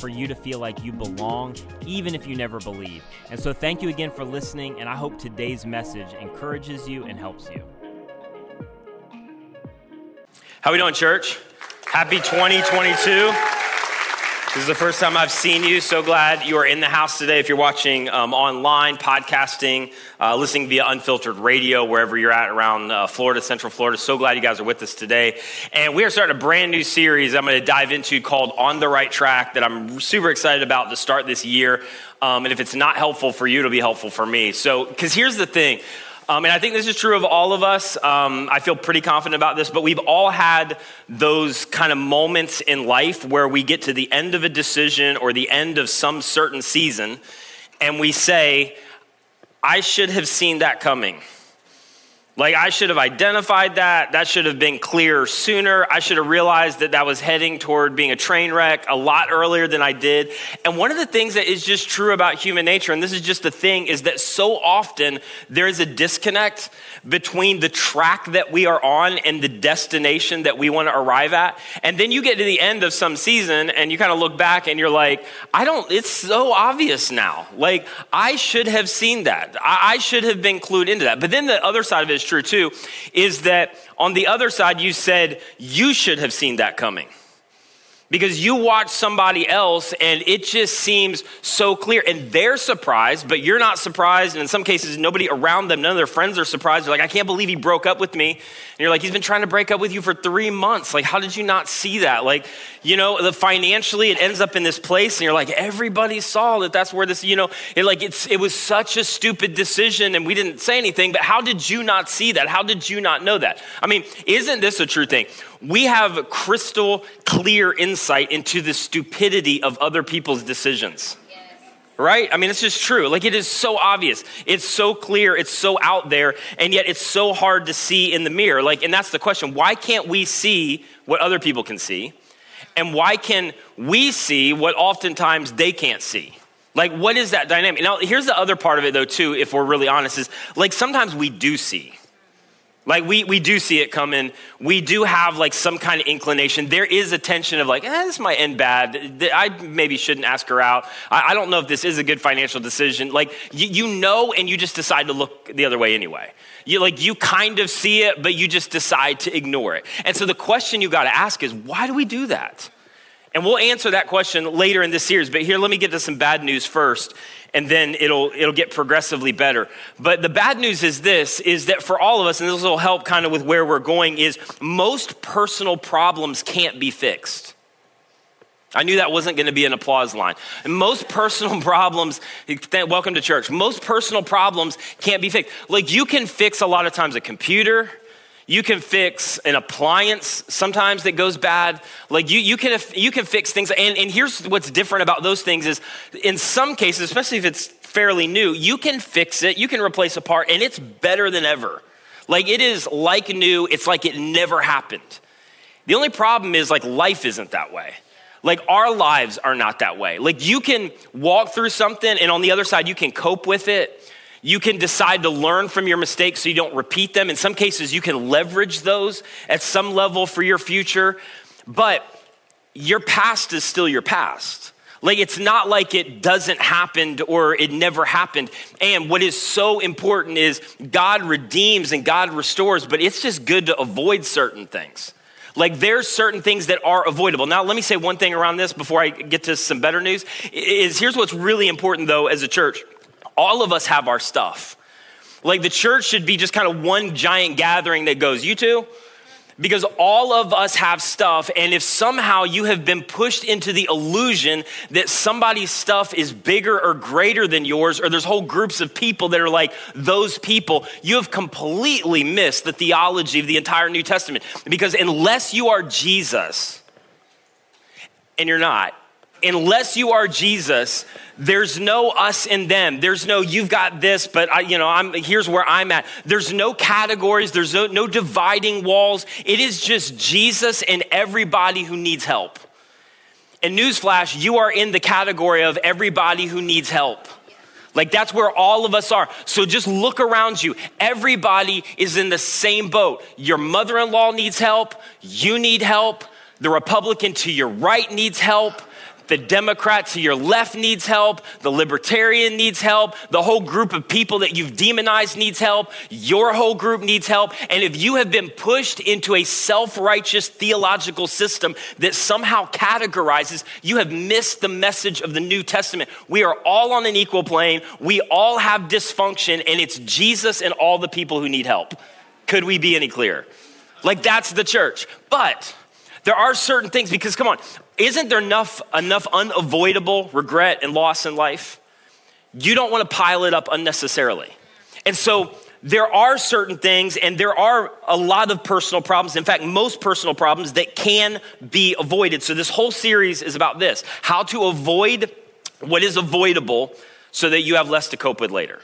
for you to feel like you belong, even if you never believe. And so thank you again for listening, and I hope today's message encourages you and helps you. How we doing, church? Happy 2022. This is the first time I've seen you. So glad you are in the house today. If you're watching online, podcasting, listening via unfiltered radio, wherever you're at around Florida, Central Florida, so glad you guys are with us today. And we are starting a brand new series I'm going to dive into called On the Right Track that I'm super excited about to start this year. And if it's not helpful for you, it'll be helpful for me. So, because here's the thing. And I think this is true of all of us. I feel pretty confident about this, but we've all had those kind of moments in life where we get to the end of a decision or the end of some certain season, and we say, I should have seen that coming. Like, I should have identified that. That should have been clear sooner. I should have realized that that was heading toward being a train wreck a lot earlier than I did. And one of the things that is just true about human nature, and this is just the thing, is that so often there is a disconnect between the track that we are on and the destination that we want to arrive at. And then you get to the end of some season and you kind of look back and you're like, it's so obvious now. Like, I should have seen that. I should have been clued into that. But then the other side of it is true too, is that on the other side, you said you should have seen that coming. Because you watch somebody else and it just seems so clear. And they're surprised, but you're not surprised. And in some cases, nobody around them, none of their friends are surprised. They're like, I can't believe he broke up with me. And you're like, he's been trying to break up with you for 3 months. Like, how did you not see that? Like, you know, financially, it ends up in this place. And you're like, everybody saw that that's where this, you know, it was such a stupid decision and we didn't say anything, but how did you not see that? How did you not know that? I mean, isn't this a true thing? We have crystal clear insight into the stupidity of other people's decisions, yes. Right? I mean, it's just true. Like, it is so obvious. It's so clear. It's so out there. And yet it's so hard to see in the mirror. Like, and that's the question. Why can't we see what other people can see? And why can we see what oftentimes they can't see? Like, what is that dynamic? Now, here's the other part of it though, too, if we're really honest, is like, sometimes we do see. Like, we do see it coming. We do have like some kind of inclination. There is a tension of like, this might end bad. I maybe shouldn't ask her out. I don't know if this is a good financial decision. Like, you know, and you just decide to look the other way anyway. You kind of see it, but you just decide to ignore it. And so the question you got to ask is, why do we do that? And we'll answer that question later in this series. But here, let me get to some bad news first, and then it'll get progressively better. But the bad news is this, is that for all of us, and this will help kind of with where we're going, is most personal problems can't be fixed. I knew that wasn't going to be an applause line. And most personal problems, welcome to church, most personal problems can't be fixed. Like, you can fix a lot of times a computer. You can fix an appliance sometimes that goes bad. Like, you can fix things. And here's what's different about those things is, in some cases, especially if it's fairly new, you can fix it, you can replace a part, and it's better than ever. Like, it is like new, it's like it never happened. The only problem is, like, life isn't that way. Like, our lives are not that way. Like, you can walk through something and on the other side, you can cope with it. You can decide to learn from your mistakes so you don't repeat them. In some cases, you can leverage those at some level for your future, but your past is still your past. Like, it's not like it doesn't happen or it never happened. And what is so important is God redeems and God restores, but it's just good to avoid certain things. Like, there's certain things that are avoidable. Now, let me say one thing around this before I get to some better news, is here's what's really important though as a church. All of us have our stuff. Like, the church should be just kind of one giant gathering that goes, you two? Because all of us have stuff. And if somehow you have been pushed into the illusion that somebody's stuff is bigger or greater than yours, or there's whole groups of people that are like those people, you have completely missed the theology of the entire New Testament. Because unless you are Jesus, and you're not, Unless you are Jesus, there's no us and them. There's no you've got this, but here's where I'm at. There's no categories. There's no dividing walls. It is just Jesus and everybody who needs help. And newsflash, you are in the category of everybody who needs help. Like that's where all of us are. So just look around you. Everybody is in the same boat. Your mother-in-law needs help. You need help. The Republican to your right needs help. The Democrat to your left needs help. The Libertarian needs help. The whole group of people that you've demonized needs help. Your whole group needs help. And if you have been pushed into a self-righteous theological system that somehow categorizes, you have missed the message of the New Testament. We are all on an equal plane. We all have dysfunction, and it's Jesus and all the people who need help. Could we be any clearer? Like that's the church. But there are certain things, because come on, isn't there enough unavoidable regret and loss in life? You don't want to pile it up unnecessarily. And so there are certain things, and there are a lot of personal problems. In fact, most personal problems that can be avoided. So this whole series is about this, how to avoid what is avoidable so that you have less to cope with later.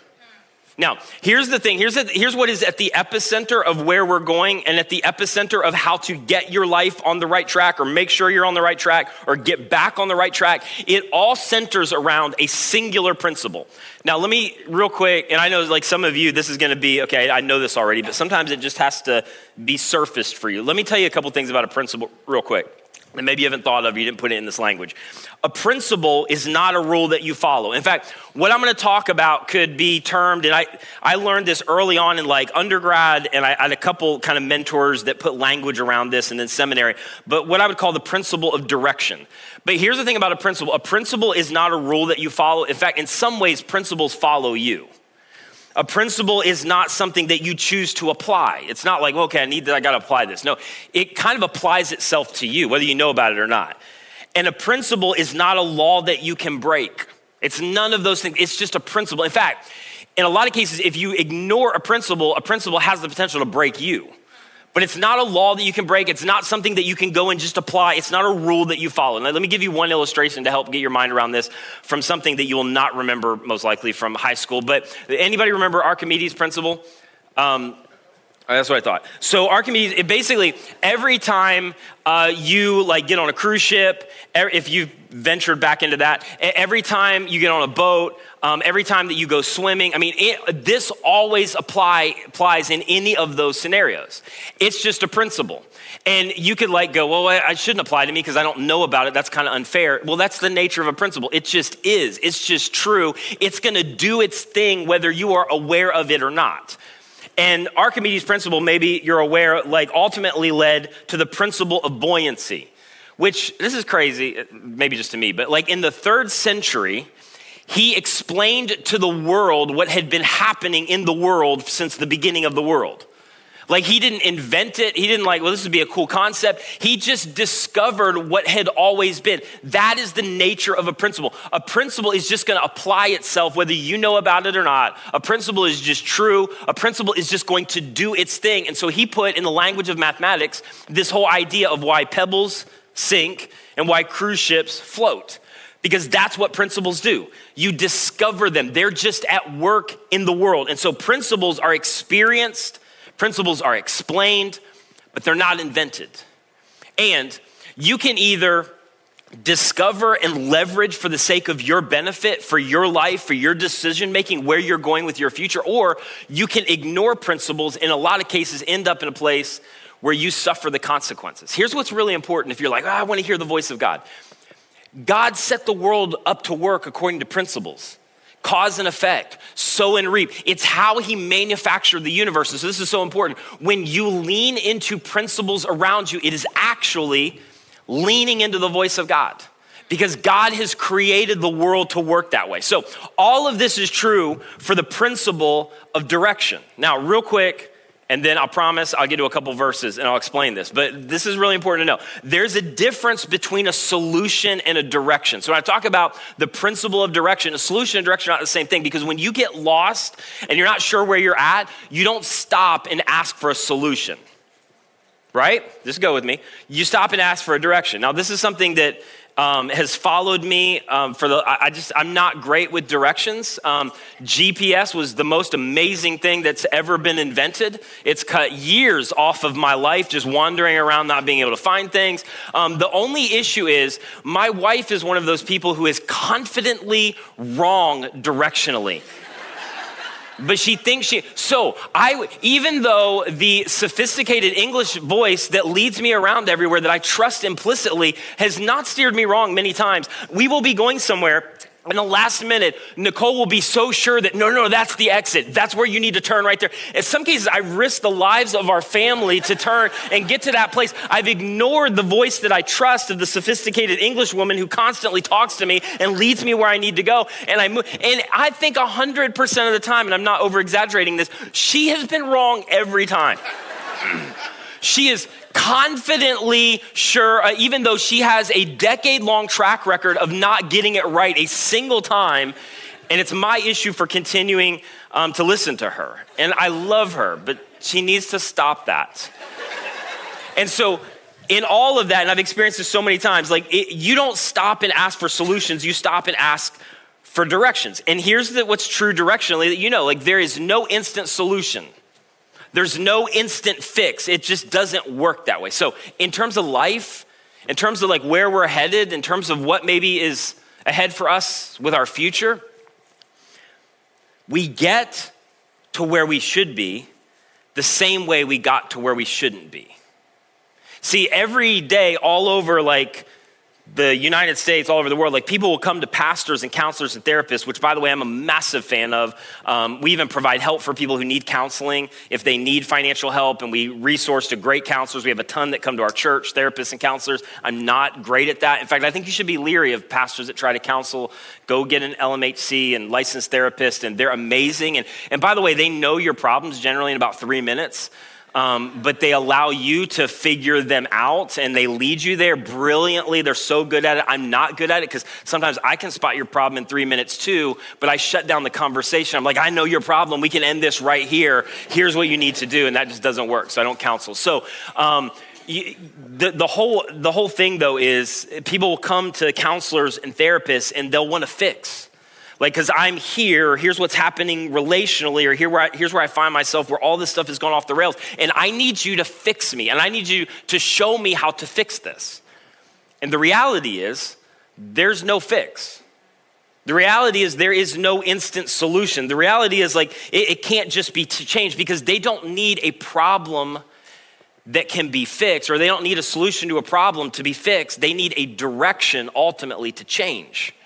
Now, here's the thing. Here's what is at the epicenter of where we're going and at the epicenter of how to get your life on the right track or make sure you're on the right track or get back on the right track. It all centers around a singular principle. Now, let me real quick, and I know like some of you, this is going to be, okay, I know this already, but sometimes it just has to be surfaced for you. Let me tell you a couple things about a principle real quick that maybe you haven't thought of, you didn't put it in this language. A principle is not a rule that you follow. In fact, what I'm gonna talk about could be termed, and I learned this early on in like undergrad, and I had a couple kind of mentors that put language around this and then seminary, but what I would call the principle of direction. But here's the thing about a principle is not a rule that you follow. In fact, in some ways, principles follow you. A principle is not something that you choose to apply. It's not like, okay, I need that, I gotta apply this. No, it kind of applies itself to you, whether you know about it or not. And a principle is not a law that you can break. It's none of those things, it's just a principle. In fact, in a lot of cases, if you ignore a principle has the potential to break you. But it's not a law that you can break. It's not something that you can go and just apply. It's not a rule that you follow. Now, let me give you one illustration to help get your mind around this from something that you will not remember most likely from high school. But anybody remember Archimedes' principle? That's what I thought. So Archimedes, it basically, every time you like get on a cruise ship, if you've ventured back into that, every time you get on a boat, every time that you go swimming, I mean, this always applies in any of those scenarios. It's just a principle. And you could like go, well, I shouldn't apply to me because I don't know about it. That's kind of unfair. Well, that's the nature of a principle. It just is. It's just true. It's going to do its thing whether you are aware of it or not. And Archimedes' principle, maybe you're aware, like ultimately led to the principle of buoyancy, which this is crazy, maybe just to me, but like in the 3rd century, he explained to the world what had been happening in the world since the beginning of the world. Like he didn't invent it. He didn't like, well, this would be a cool concept. He just discovered what had always been. That is the nature of a principle. A principle is just going to apply itself whether you know about it or not. A principle is just true. A principle is just going to do its thing. And so he put in the language of mathematics, this whole idea of why pebbles sink and why cruise ships float. Because that's what principles do. You discover them. They're just at work in the world. And so principles are experienced. Principles are explained, but they're not invented. And you can either discover and leverage for the sake of your benefit, for your life, for your decision-making, where you're going with your future, or you can ignore principles, in a lot of cases, end up in a place where you suffer the consequences. Here's what's really important if you're like, oh, I want to hear the voice of God. God set the world up to work according to principles. Cause and effect, sow and reap. It's how he manufactured the universe. And so this is so important. When you lean into principles around you, it is actually leaning into the voice of God because God has created the world to work that way. So all of this is true for the principle of direction. Now, real quick, and then I promise I'll get to a couple verses and I'll explain this. But this is really important to know. There's a difference between a solution and a direction. So when I talk about the principle of direction, a solution and direction are not the same thing because when you get lost and you're not sure where you're at, you don't stop and ask for a solution. right? Just go with me. You stop and ask for a direction. Now, this is something that has followed me I'm not great with directions. GPS was the most amazing thing that's ever been invented. It's cut years off of my life just wandering around, not being able to find things. The only issue is my wife is one of those people who is confidently wrong directionally. But she thinks even though the sophisticated English voice that leads me around everywhere that I trust implicitly has not steered me wrong many times, we will be going somewhere. In the last minute, Nicole will be so sure that, no, that's the exit. That's where you need to turn right there. In some cases, I risk the lives of our family to turn and get to that place. I've ignored the voice that I trust of the sophisticated English woman who constantly talks to me and leads me where I need to go. And I move. And I think 100% of the time, and I'm not over-exaggerating this, she has been wrong every time. She is confidently sure, even though she has a decade-long track record of not getting it right a single time, and it's my issue for continuing to listen to her. And I love her, but she needs to stop that. And so in all of that, and I've experienced this so many times, you don't stop and ask for solutions, you stop and ask for directions. And here's what's true directionally that there is no instant solution. There's no instant fix. It just doesn't work that way. So in terms of life, in terms of where we're headed, in terms of what maybe is ahead for us with our future, we get to where we should be the same way we got to where we shouldn't be. See, every day all over the United States, all over the world, people will come to pastors and counselors and therapists, which, by the way, I'm a massive fan of. We even provide help for people who need counseling if they need financial help, and we resource to great counselors. We have a ton that come to our church, therapists and counselors. I'm not great at that. In fact, I think you should be leery of pastors that try to counsel. Go get an LMHC and licensed therapist, and they're amazing. And by the way, they know your problems generally in about 3 minutes. But they allow you to figure them out, and they lead you there brilliantly. They're so good at it. I'm not good at it because sometimes I can spot your problem in 3 minutes too, but I shut down the conversation. I'm like, I know your problem. We can end this right here. Here's what you need to do. And that just doesn't work. So I don't counsel. So, the whole thing though is people will come to counselors and therapists and they'll want to fix. Because I'm here, here's what's happening relationally, or here's where I find myself, where all this stuff has gone off the rails. And I need you to fix me, and I need you to show me how to fix this. And the reality is, there's no fix. The reality is there is no instant solution. The reality is it can't just be changed, because they don't need a problem that can be fixed, or they don't need a solution to a problem to be fixed. They need a direction ultimately to change.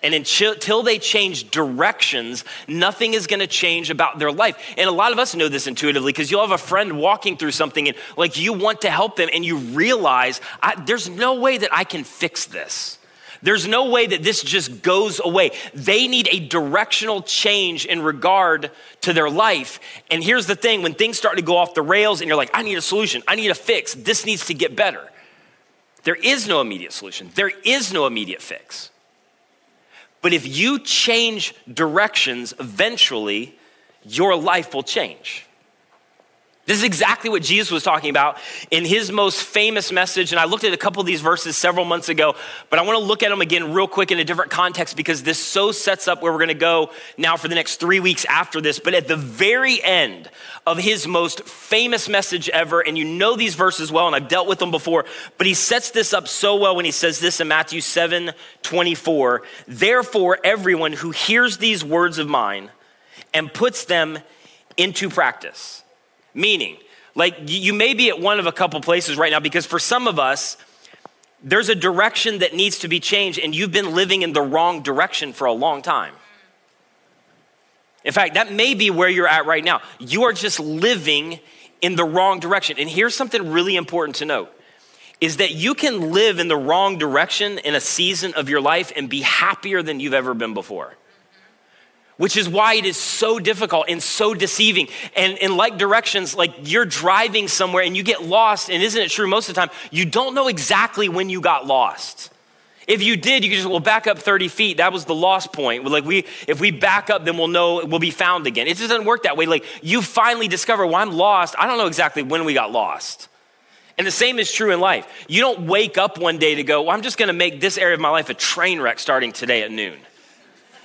And until they change directions, nothing is going to change about their life. And a lot of us know this intuitively, because you'll have a friend walking through something and you want to help them, and you realize there's no way that I can fix this. There's no way that this just goes away. They need a directional change in regard to their life. And here's the thing, when things start to go off the rails and you're like, I need a solution, I need a fix, this needs to get better. There is no immediate solution. There is no immediate fix. But if you change directions, eventually your life will change. This is exactly what Jesus was talking about in his most famous message. And I looked at a couple of these verses several months ago, but I want to look at them again real quick in a different context, because this so sets up where we're going to go now for the next 3 weeks after this. But at the very end of his most famous message ever, and you know these verses well, and I've dealt with them before, but he sets this up so well when he says this in Matthew 7:24, therefore everyone who hears these words of mine and puts them into practice. Meaning, you may be at one of a couple places right now, because for some of us, there's a direction that needs to be changed, and you've been living in the wrong direction for a long time. In fact, that may be where you're at right now. You are just living in the wrong direction. And here's something really important to note, is that you can live in the wrong direction in a season of your life and be happier than you've ever been before. Which is why it is so difficult and so deceiving. And in directions, you're driving somewhere and you get lost, and isn't it true most of the time, you don't know exactly when you got lost. If you did, you could just, back up 30 feet, that was the lost point. If we back up, then we'll know, we'll be found again. It just doesn't work that way. You finally discover, well, I'm lost. I don't know exactly when we got lost. And the same is true in life. You don't wake up one day to go, well, I'm just gonna make this area of my life a train wreck starting today at noon.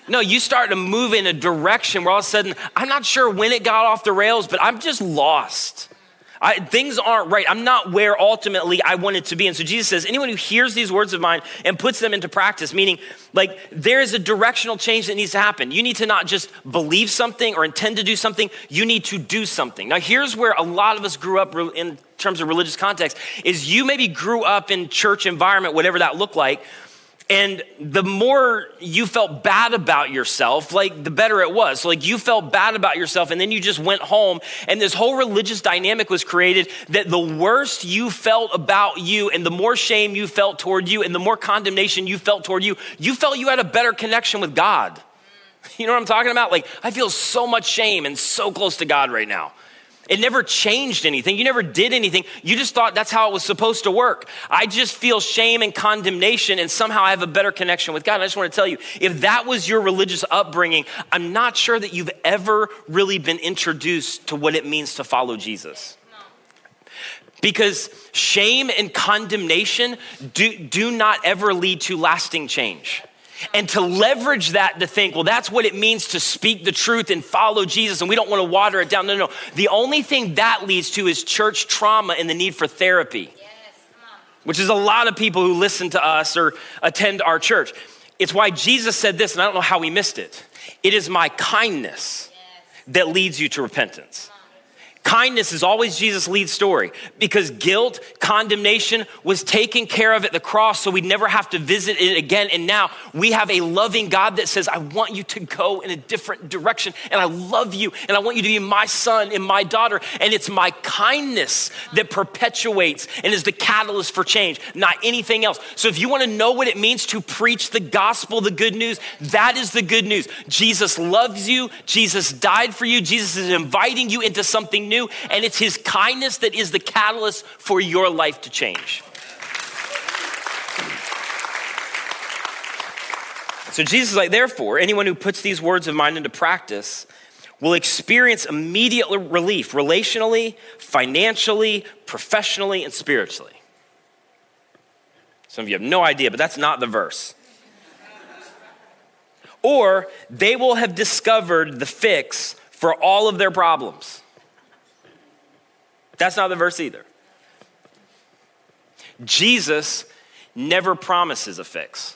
No, you start to move in a direction where all of a sudden, I'm not sure when it got off the rails, but I'm just lost. Things aren't right. I'm not where ultimately I wanted to be. And so Jesus says, anyone who hears these words of mine and puts them into practice, meaning like there is a directional change that needs to happen. You need to not just believe something or intend to do something. You need to do something. Now, here's where a lot of us grew up in terms of religious context is you maybe grew up in church environment, whatever that looked like. And the more you felt bad about yourself, like the better it was. So like you felt bad about yourself and then you just went home and this whole religious dynamic was created that the worse you felt about you and the more shame you felt toward you and the more condemnation you felt toward you, you felt you had a better connection with God. You know what I'm talking about? Like I feel so much shame and so close to God right now. It never changed anything. You never did anything. You just thought that's how it was supposed to work. I just feel shame and condemnation and somehow I have a better connection with God. And I just want to tell you, if that was your religious upbringing, I'm not sure that you've ever really been introduced to what it means to follow Jesus. Because shame and condemnation do not ever lead to lasting change. And to leverage that to think, well, that's what it means to speak the truth and follow Jesus, and we don't want to water it down. No. The only thing that leads to is church trauma and the need for therapy, yes, which is a lot of people who listen to us or attend our church. It's why Jesus said this, and I don't know how we missed it. It is my kindness that leads you to repentance. Kindness is always Jesus' lead story because guilt, condemnation was taken care of at the cross so we'd never have to visit it again. And now we have a loving God that says, I want you to go in a different direction and I love you and I want you to be my son and my daughter. And it's my kindness that perpetuates and is the catalyst for change, not anything else. So if you want to know what it means to preach the gospel, the good news, that is the good news. Jesus loves you. Jesus died for you. Jesus is inviting you into something new. And it's his kindness that is the catalyst for your life to change. So Jesus is like, therefore, anyone who puts these words of mine into practice will experience immediate relief relationally, financially, professionally, and spiritually. Some of you have no idea, but that's not the verse. Or they will have discovered the fix for all of their problems. That's not the verse either. Jesus never promises a fix.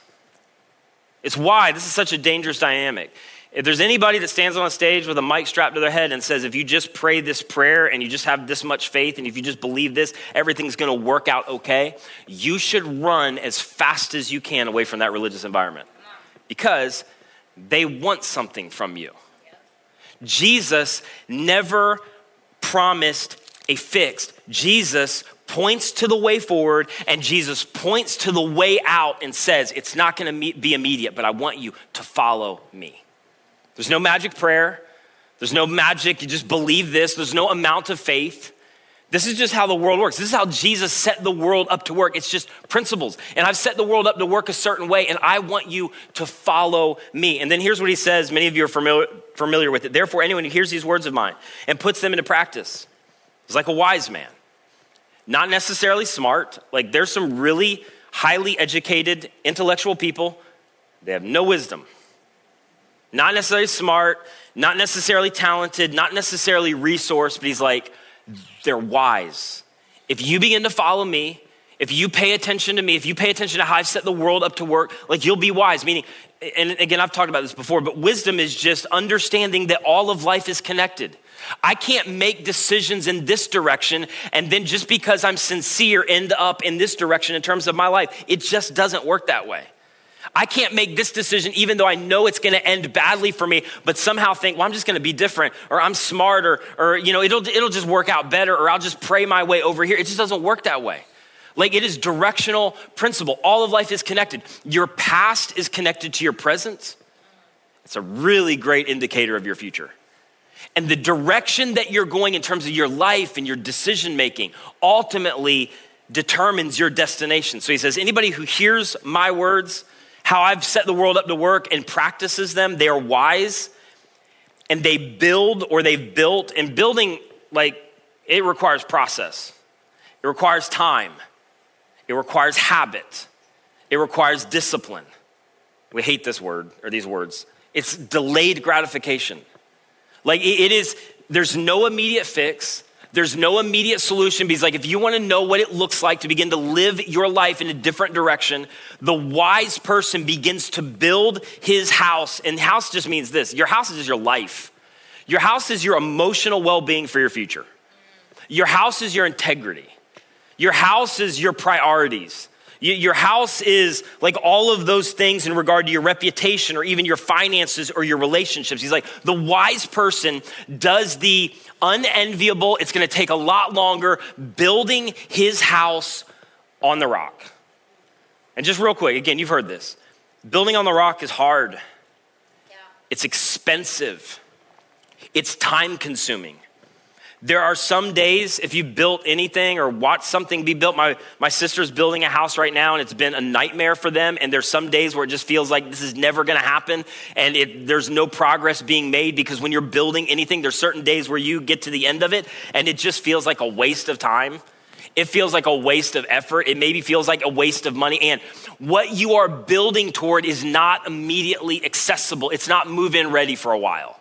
It's why this is such a dangerous dynamic. If there's anybody that stands on a stage with a mic strapped to their head and says, if you just pray this prayer and you just have this much faith and if you just believe this, everything's gonna work out okay, you should run as fast as you can away from that religious environment because they want something from you. Jesus never promised a fixed. Jesus points to the way forward and Jesus points to the way out and says, it's not gonna be immediate, but I want you to follow me. There's no magic prayer. There's no magic, you just believe this. There's no amount of faith. This is just how the world works. This is how Jesus set the world up to work. It's just principles. And I've set the world up to work a certain way and I want you to follow me. And then here's what he says. Many of you are familiar with it. Therefore, anyone who hears these words of mine and puts them into practice, it's like a wise man, not necessarily smart. Like there's some really highly educated intellectual people. They have no wisdom, not necessarily smart, not necessarily talented, not necessarily resourced, but he's like, they're wise. If you begin to follow me, if you pay attention to me, if you pay attention to how I've set the world up to work, like you'll be wise. Meaning, and again, I've talked about this before, but wisdom is just understanding that all of life is connected. I can't make decisions in this direction and then just because I'm sincere end up in this direction in terms of my life. It just doesn't work that way. I can't make this decision even though I know it's gonna end badly for me, but somehow think, well, I'm just gonna be different or I'm smarter or you know, it'll just work out better or I'll just pray my way over here. It just doesn't work that way. Like it is directional principle. All of life is connected. Your past is connected to your present. It's a really great indicator of your future. And the direction that you're going in terms of your life and your decision-making ultimately determines your destination. So he says, anybody who hears my words, how I've set the world up to work and practices them, they are wise and they build or they've built. And building, like, it requires process. It requires time. It requires habit. It requires discipline. We hate this word or these words. It's delayed gratification. Like it is, there's no immediate fix. There's no immediate solution because like if you want to know what it looks like to begin to live your life in a different direction, the wise person begins to build his house. And house just means this. Your house is your life. Your house is your emotional well-being for your future. Your house is your integrity. Your house is your priorities. Your house is like all of those things in regard to your reputation or even your finances or your relationships. He's like, the wise person does the unenviable, it's gonna take a lot longer, building his house on the rock. And just real quick, again, you've heard this. Building on the rock is hard. Yeah. It's expensive. It's time consuming. There are some days, if you built anything or watched something be built, my sister's building a house right now and it's been a nightmare for them. And there's some days where it just feels like this is never gonna happen. And there's no progress being made because when you're building anything, there's certain days where you get to the end of it and it just feels like a waste of time. It feels like a waste of effort. It maybe feels like a waste of money. And what you are building toward is not immediately accessible. It's not move-in ready for a while.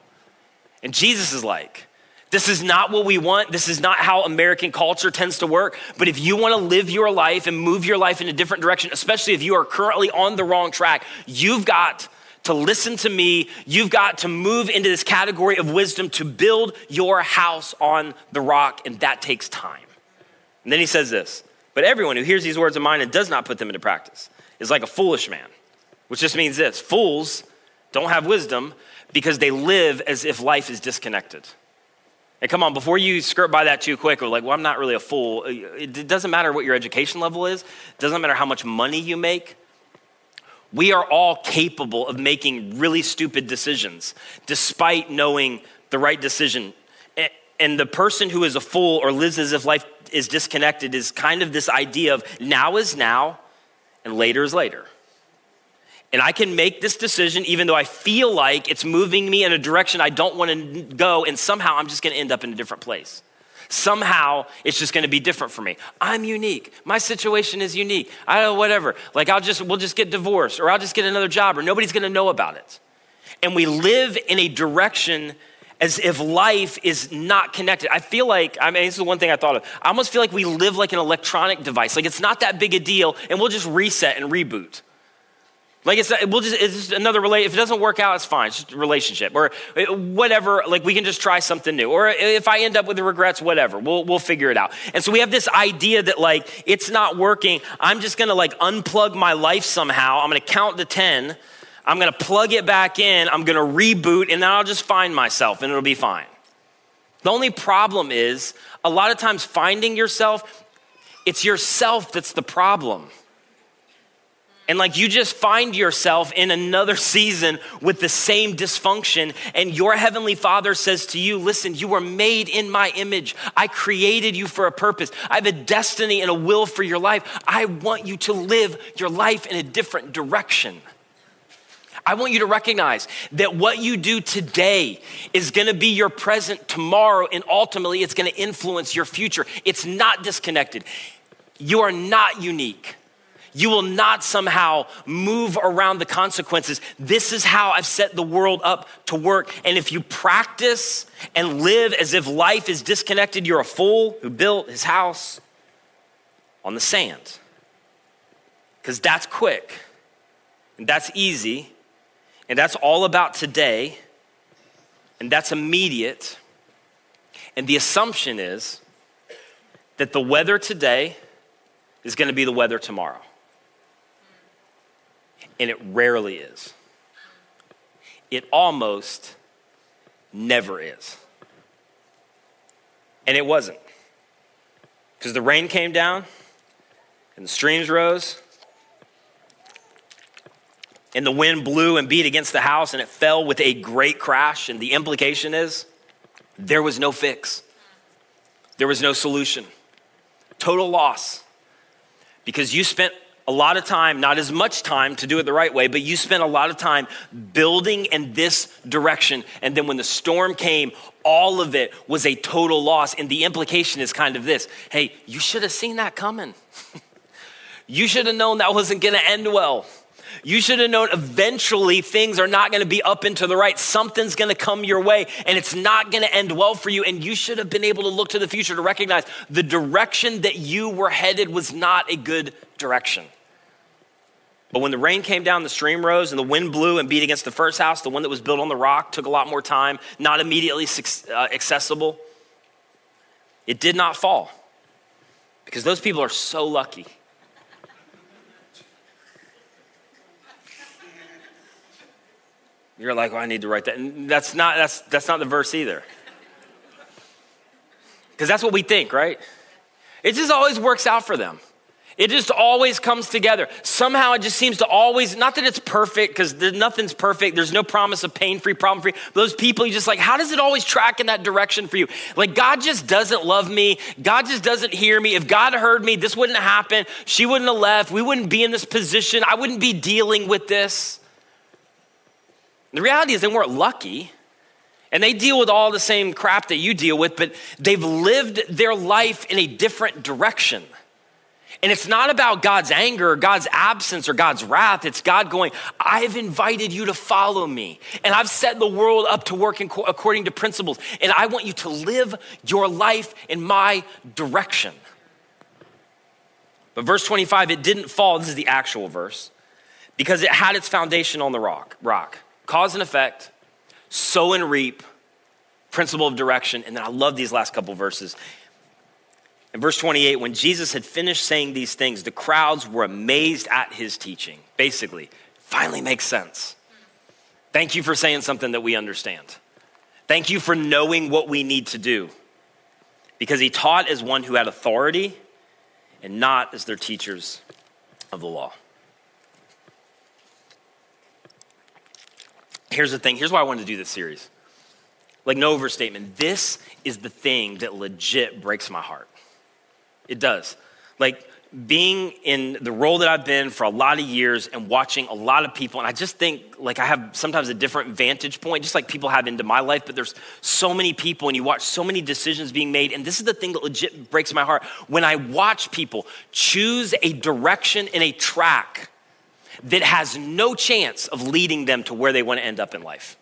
And Jesus is like, this is not what we want. This is not how American culture tends to work. But if you want to live your life and move your life in a different direction, especially if you are currently on the wrong track, you've got to listen to me. You've got to move into this category of wisdom to build your house on the rock. And that takes time. And then he says this, but everyone who hears these words of mine and does not put them into practice is like a foolish man, which just means this, fools don't have wisdom because they live as if life is disconnected. And come on, before you skirt by that too quick, or like, well, I'm not really a fool. It doesn't matter what your education level is. It doesn't matter how much money you make. We are all capable of making really stupid decisions despite knowing the right decision. And the person who is a fool or lives as if life is disconnected is kind of this idea of now is now and later is later. And I can make this decision even though I feel like it's moving me in a direction I don't want to go, and somehow I'm just going to end up in a different place. Somehow it's just going to be different for me. I'm unique. My situation is unique. I don't know, whatever. Like we'll just get divorced, or I'll just get another job, or nobody's going to know about it. And we live in a direction as if life is not connected. I feel like, this is the one thing I thought of. I almost feel like we live like an electronic device. Like it's not that big a deal, and we'll just reset and reboot. Like it's just another relationship. If it doesn't work out, it's fine. It's just a relationship or whatever. Like we can just try something new. Or if I end up with the regrets, whatever, we'll figure it out. And so we have this idea that like, it's not working. I'm just gonna like unplug my life somehow. I'm gonna count to 10. I'm gonna plug it back in. I'm gonna reboot, and then I'll just find myself and it'll be fine. The only problem is a lot of times finding yourself, it's yourself that's the problem. And like you just find yourself in another season with the same dysfunction, and your heavenly Father says to you, listen, you were made in my image. I created you for a purpose. I have a destiny and a will for your life. I want you to live your life in a different direction. I want you to recognize that what you do today is gonna be your present tomorrow, and ultimately it's gonna influence your future. It's not disconnected. You are not unique. You will not somehow move around the consequences. This is how I've set the world up to work. And if you practice and live as if life is disconnected, you're a fool who built his house on the sand. Because that's quick, and that's easy, and that's all about today, and that's immediate. And the assumption is that the weather today is gonna be the weather tomorrow. And it rarely is. It almost never is. And it wasn't. Because the rain came down and the streams rose and the wind blew and beat against the house and it fell with a great crash. And the implication is there was no fix. There was no solution. Total loss. Because you spent a lot of time, not as much time to do it the right way, but you spent a lot of time building in this direction. And then when the storm came, all of it was a total loss. And the implication is kind of this: hey, you should have seen that coming. You should have known that wasn't gonna end well. You should have known eventually things are not gonna be up and to the right. Something's gonna come your way and it's not gonna end well for you. And you should have been able to look to the future to recognize the direction that you were headed was not a good direction. But when the rain came down, the stream rose and the wind blew and beat against the first house, the one that was built on the rock, took a lot more time, not immediately accessible. It did not fall, because those people are so lucky. You're like, well, I need to write that. And that's not the verse either. Because that's what we think, right? It just always works out for them. It just always comes together. Somehow it just seems to always, not that it's perfect, because nothing's perfect. There's no promise of pain-free, problem-free. Those people, you just like, how does it always track in that direction for you? Like, God just doesn't love me. God just doesn't hear me. If God heard me, this wouldn't happen. She wouldn't have left. We wouldn't be in this position. I wouldn't be dealing with this. The reality is they weren't lucky, and they deal with all the same crap that you deal with, but they've lived their life in a different direction. And it's not about God's anger or God's absence or God's wrath. It's God going, I've invited you to follow me, and I've set the world up to work according to principles, and I want you to live your life in my direction. But verse 25, it didn't fall. This is the actual verse, because it had its foundation on the rock. Cause and effect, sow and reap, principle of direction. And then I love these last couple verses. In verse 28, when Jesus had finished saying these things, the crowds were amazed at his teaching. Basically, finally makes sense. Thank you for saying something that we understand. Thank you for knowing what we need to do. Because he taught as one who had authority and not as their teachers of the law. Here's the thing. Here's why I wanted to do this series. Like, no overstatement. This is the thing that legit breaks my heart. It does. Like, being in the role that I've been for a lot of years and watching a lot of people, and I just think, like, I have sometimes a different vantage point, just like people have into my life, but there's so many people and you watch so many decisions being made, and this is the thing that legit breaks my heart. When I watch people choose a direction and a track that has no chance of leading them to where they want to end up in life.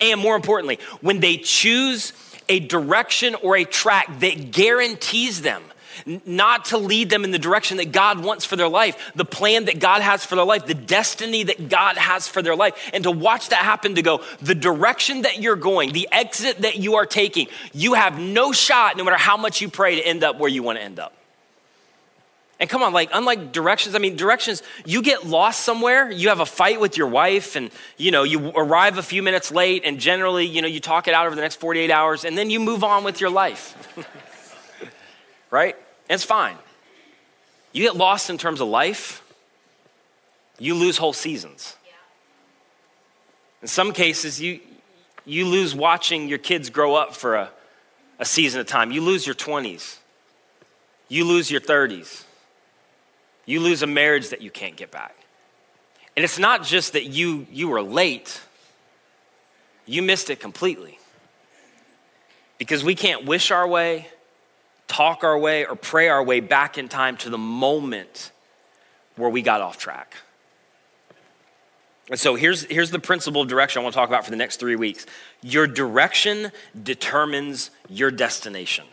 And more importantly, when they choose a direction or a track that guarantees them not to lead them in the direction that God wants for their life, the plan that God has for their life, the destiny that God has for their life, and to watch that happen, to go, the direction that you're going, the exit that you are taking, you have no shot, no matter how much you pray, to end up where you want to end up. And come on, like, unlike directions, you get lost somewhere, you have a fight with your wife, and, you know, you arrive a few minutes late, and generally, you know, you talk it out over the next 48 hours, and then you move on with your life, right? And it's fine. You get lost in terms of life, you lose whole seasons. In some cases, you lose watching your kids grow up for a season of time. You lose your 20s. You lose your 30s. You lose a marriage that you can't get back. And it's not just that you were late. You missed it completely. Because we can't wish our way, talk our way, or pray our way back in time to the moment where we got off track. And so here's the principle of direction I want to talk about for the next 3 weeks. Your direction determines your destination.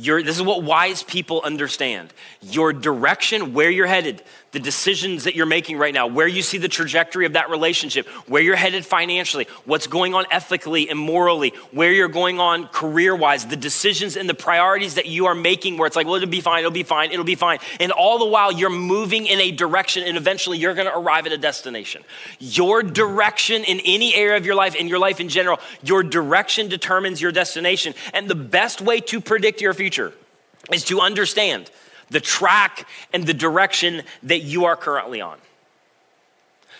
This is what wise people understand. Your direction, where you're headed, the decisions that you're making right now, where you see the trajectory of that relationship, where you're headed financially, what's going on ethically and morally, where you're going on career-wise, the decisions and the priorities that you are making where it's like, well, it'll be fine. And all the while you're moving in a direction, and eventually you're gonna arrive at a destination. Your direction in any area of your life, in your life in general, your direction determines your destination. And the best way to predict your future is to understand the track and the direction that you are currently on.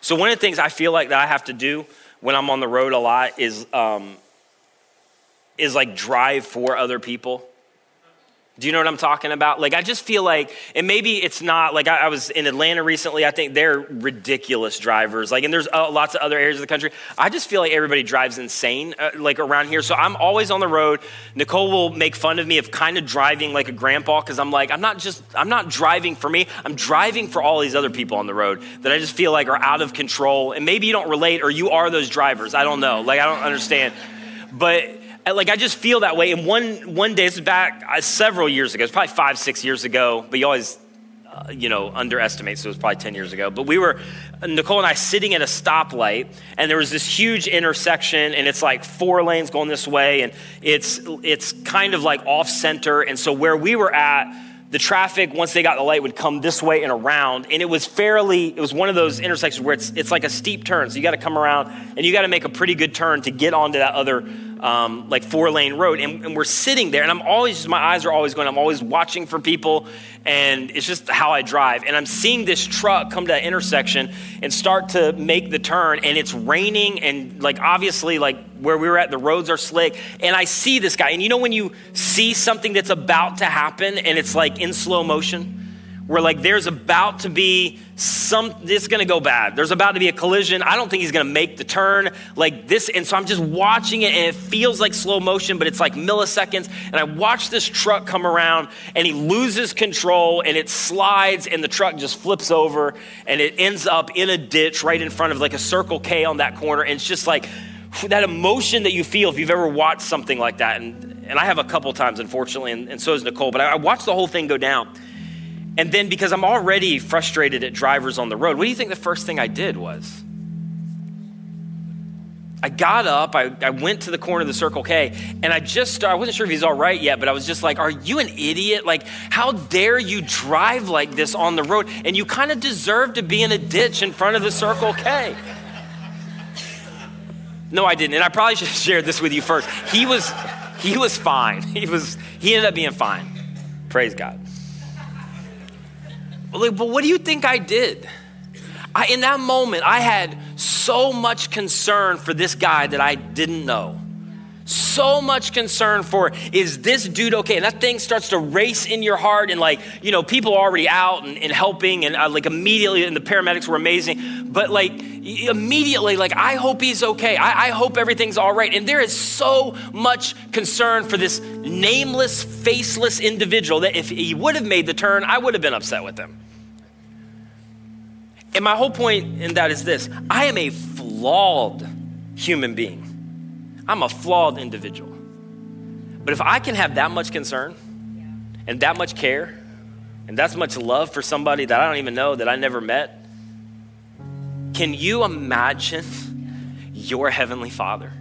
So one of the things I feel like that I have to do when I'm on the road a lot is like drive for other people. Do you know what I'm talking about? Like, I just feel like, and maybe it's not, like I was in Atlanta recently. I think they're ridiculous drivers. Like, and there's lots of other areas of the country. I just feel like everybody drives insane, like around here. So I'm always on the road. Nicole will make fun of me of kind of driving like a grandpa. Cause I'm like, I'm not driving for me. I'm driving for all these other people on the road that I just feel like are out of control. And maybe you don't relate, or you are those drivers. I don't know. Like, I don't understand, but like, I just feel that way. And one day, this was back several years ago, it's probably 5-6 years ago, but you always, underestimate. So it was probably 10 years ago, but we were, Nicole and I, sitting at a stoplight, and there was this huge intersection, and it's like 4 lanes going this way. And it's kind of like off center. And so where we were at, the traffic, once they got the light, would come this way and around. And it was one of those intersections where it's like a steep turn. So you got to come around and you got to make a pretty good turn to get onto that other like 4-lane road. And we're sitting there, and my eyes are always going, I'm always watching for people. And it's just how I drive. And I'm seeing this truck come to that intersection and start to make the turn. And it's raining, and like, obviously, like where we were at, the roads are slick. And I see this guy. And you know, when you see something that's about to happen, and it's like in slow motion, where like there's about to be it's gonna go bad. There's about to be a collision. I don't think he's gonna make the turn like this. And so I'm just watching it, and it feels like slow motion, but it's like milliseconds. And I watch this truck come around, and he loses control, and it slides, and the truck just flips over, and it ends up in a ditch right in front of like a Circle K on that corner. And it's just like that emotion that you feel if you've ever watched something like that. And I have a couple times, unfortunately, and so has Nicole, but I watched the whole thing go down. And then, because I'm already frustrated at drivers on the road, what do you think the first thing I did was? I got up, I went to the corner of the Circle K, and I wasn't sure if he's all right yet, but I was just like, are you an idiot? Like, how dare you drive like this on the road? And you kind of deserve to be in a ditch in front of the Circle K. No, I didn't. And I probably should have shared this with you first. He was fine. He ended up being fine. Praise God. But what do you think I did? In that moment, I had so much concern for this guy that I didn't know. So much concern for, is this dude okay? And that thing starts to race in your heart, and like, people are already out and helping, and like immediately, and the paramedics were amazing. But like immediately, like, I hope he's okay. I hope everything's all right. And there is so much concern for this nameless, faceless individual that if he would have made the turn, I would have been upset with him. And my whole point in that is this: I am a flawed human being. I'm a flawed individual. But if I can have that much concern and that much care and that much love for somebody that I don't even know, that I never met, can you imagine your Heavenly Father?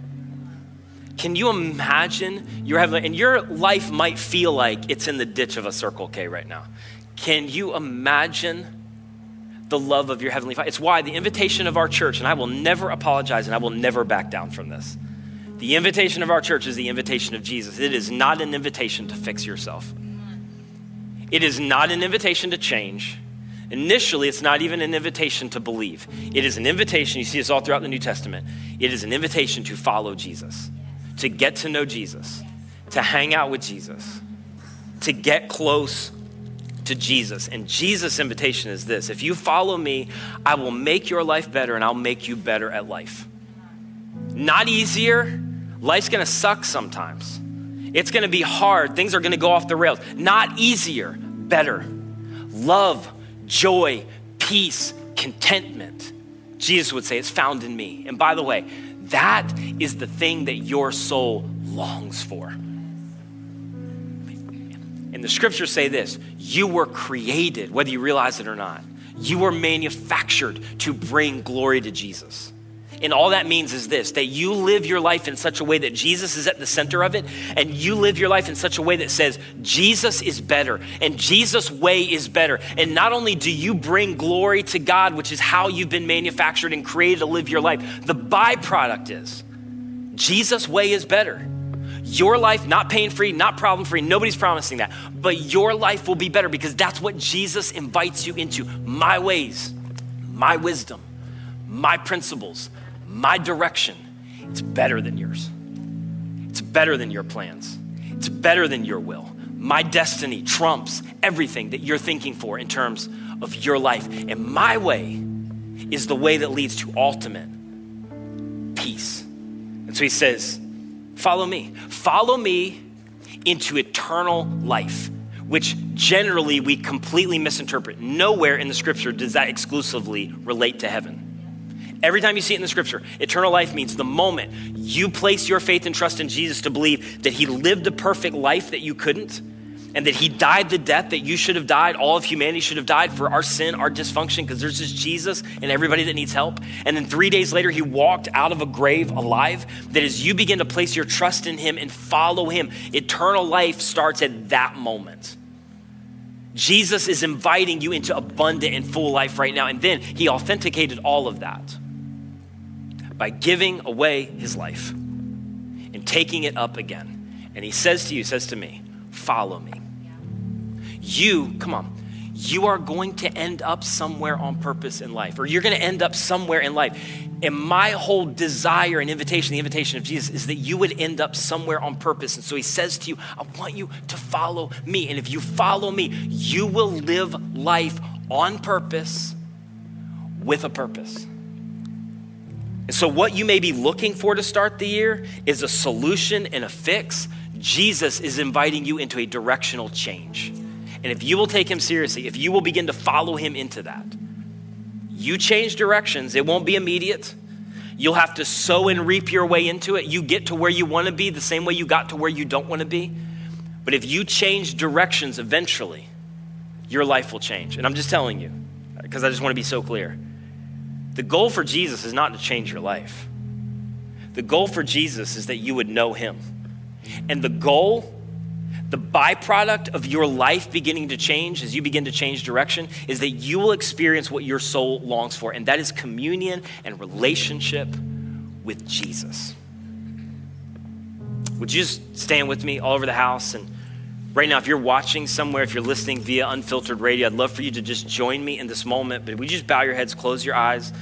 Can you imagine your Heavenly Father? And your life might feel like it's in the ditch of a Circle K right now. Can you imagine the love of your Heavenly Father? It's why the invitation of our church, and I will never apologize and I will never back down from this, the invitation of our church is the invitation of Jesus. It is not an invitation to fix yourself. It is not an invitation to change. Initially, it's not even an invitation to believe. It is an invitation, you see this all throughout the New Testament. It is an invitation to follow Jesus, to get to know Jesus, to hang out with Jesus, to get close to Jesus. And Jesus' invitation is this: if you follow me, I will make your life better, and I'll make you better at life. Not easier. Life's gonna suck sometimes. It's gonna be hard. Things are gonna go off the rails. Not easier, better. Love, joy, peace, contentment. Jesus would say, it's found in me. And by the way, that is the thing that your soul longs for. And the scriptures say this: you were created, whether you realize it or not, you were manufactured to bring glory to Jesus. And all that means is this, that you live your life in such a way that Jesus is at the center of it, and you live your life in such a way that says, Jesus is better, and Jesus' way is better. And not only do you bring glory to God, which is how you've been manufactured and created to live your life, the byproduct is Jesus' way is better. Your life, not pain-free, not problem-free, nobody's promising that, but your life will be better because that's what Jesus invites you into. My ways, my wisdom, my principles, my direction, it's better than yours. It's better than your plans. It's better than your will. My destiny trumps everything that you're thinking for in terms of your life. And my way is the way that leads to ultimate peace. And so he says, follow me. Follow me into eternal life, which generally we completely misinterpret. Nowhere in the scripture does that exclusively relate to heaven. Every time you see it in the scripture, eternal life means the moment you place your faith and trust in Jesus to believe that he lived the perfect life that you couldn't, and that he died the death that you should have died, all of humanity should have died for our sin, our dysfunction, because there's just Jesus and everybody that needs help. And then 3 days later, he walked out of a grave alive. That as you begin to place your trust in him and follow him, eternal life starts at that moment. Jesus is inviting you into abundant and full life right now. And then he authenticated all of that by giving away his life and taking it up again. And he says to you, says to me, follow me. You are going to end up somewhere on purpose in life, or you're going to end up somewhere in life. And my whole desire and invitation, the invitation of Jesus, is that you would end up somewhere on purpose. And so he says to you, I want you to follow me. And if you follow me, you will live life on purpose with a purpose. And so what you may be looking for to start the year is a solution and a fix. Jesus is inviting you into a directional change. And if you will take him seriously, if you will begin to follow him into that, you change directions. It won't be immediate. You'll have to sow and reap your way into it. You get to where you want to be the same way you got to where you don't want to be. But if you change directions, eventually your life will change. And I'm just telling you, because I just want to be so clear. The goal for Jesus is not to change your life. The goal for Jesus is that you would know him. And the goal, the byproduct of your life beginning to change as you begin to change direction, is that you will experience what your soul longs for, and that is communion and relationship with Jesus. Would you just stand with me all over the house? And right now, if you're watching somewhere, if you're listening via unfiltered radio, I'd love for you to just join me in this moment, but would you just bow your heads, close your eyes,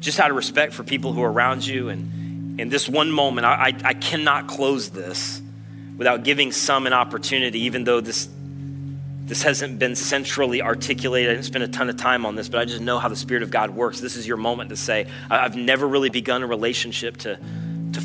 just out of respect for people who are around you. And in this one moment, I cannot close this without giving some an opportunity, even though this hasn't been centrally articulated. I didn't spend a ton of time on this, but I just know how the Spirit of God works. This is your moment to say, I've never really begun a relationship to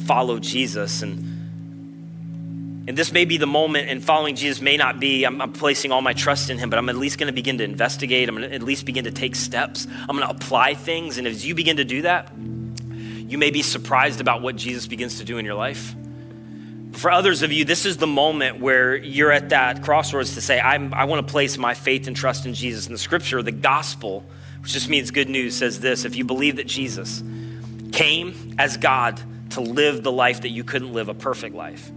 follow Jesus. And this may be the moment, and following Jesus may not be, I'm placing all my trust in him, but I'm at least gonna begin to investigate. I'm gonna at least begin to take steps. I'm gonna apply things. And as you begin to do that, you may be surprised about what Jesus begins to do in your life. For others of you, this is the moment where you're at that crossroads to say, I want to place my faith and trust in Jesus. In the scripture, the gospel, which just means good news, says this: if you believe that Jesus came as God to live the life that you couldn't live, a perfect life,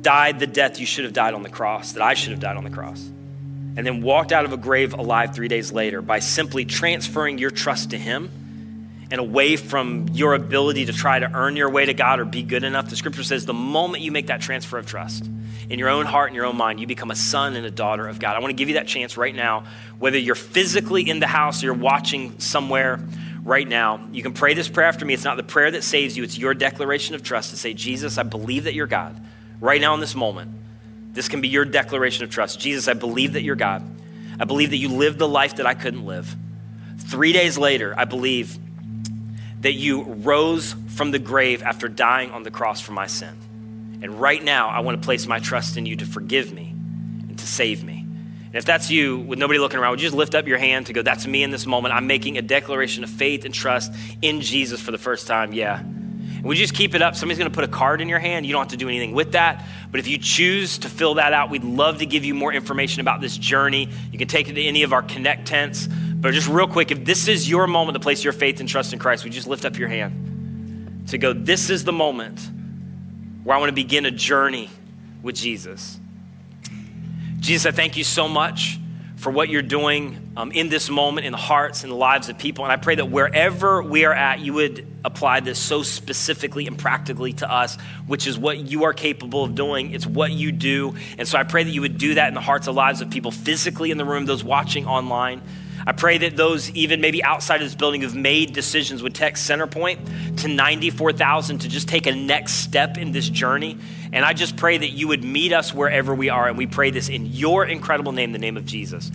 died the death you should have died on the cross, that I should have died on the cross, and then walked out of a grave alive 3 days later, by simply transferring your trust to him and away from your ability to try to earn your way to God or be good enough, the scripture says the moment you make that transfer of trust in your own heart and your own mind, you become a son and a daughter of God. I wanna give you that chance right now, whether you're physically in the house or you're watching somewhere right now, you can pray this prayer after me. It's not the prayer that saves you, it's your declaration of trust to say, Jesus, I believe that you're God. Right now in this moment, this can be your declaration of trust. Jesus, I believe that you're God. I believe that you lived the life that I couldn't live. 3 days later, I believe that you rose from the grave after dying on the cross for my sin. And right now, I want to place my trust in you to forgive me and to save me. And if that's you, with nobody looking around, would you just lift up your hand to go, that's me in this moment. I'm making a declaration of faith and trust in Jesus for the first time. Yeah. And would you just keep it up? Somebody's going to put a card in your hand. You don't have to do anything with that. But if you choose to fill that out, we'd love to give you more information about this journey. You can take it to any of our Connect tents. But just real quick, if this is your moment to place your faith and trust in Christ, would you just lift up your hand to go, this is the moment where I want to begin a journey with Jesus. Jesus, I thank you so much for what you're doing in this moment in the hearts and the lives of people. And I pray that wherever we are at, you would apply this so specifically and practically to us, which is what you are capable of doing. It's what you do. And so I pray that you would do that in the hearts and lives of people physically in the room, those watching online. I pray that those even maybe outside of this building who've made decisions would text CenterPoint to 94,000 to just take a next step in this journey. And I just pray that you would meet us wherever we are. And we pray this in your incredible name, the name of Jesus.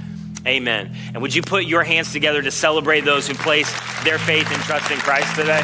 Amen. And would you put your hands together to celebrate those who place their faith and trust in Christ today?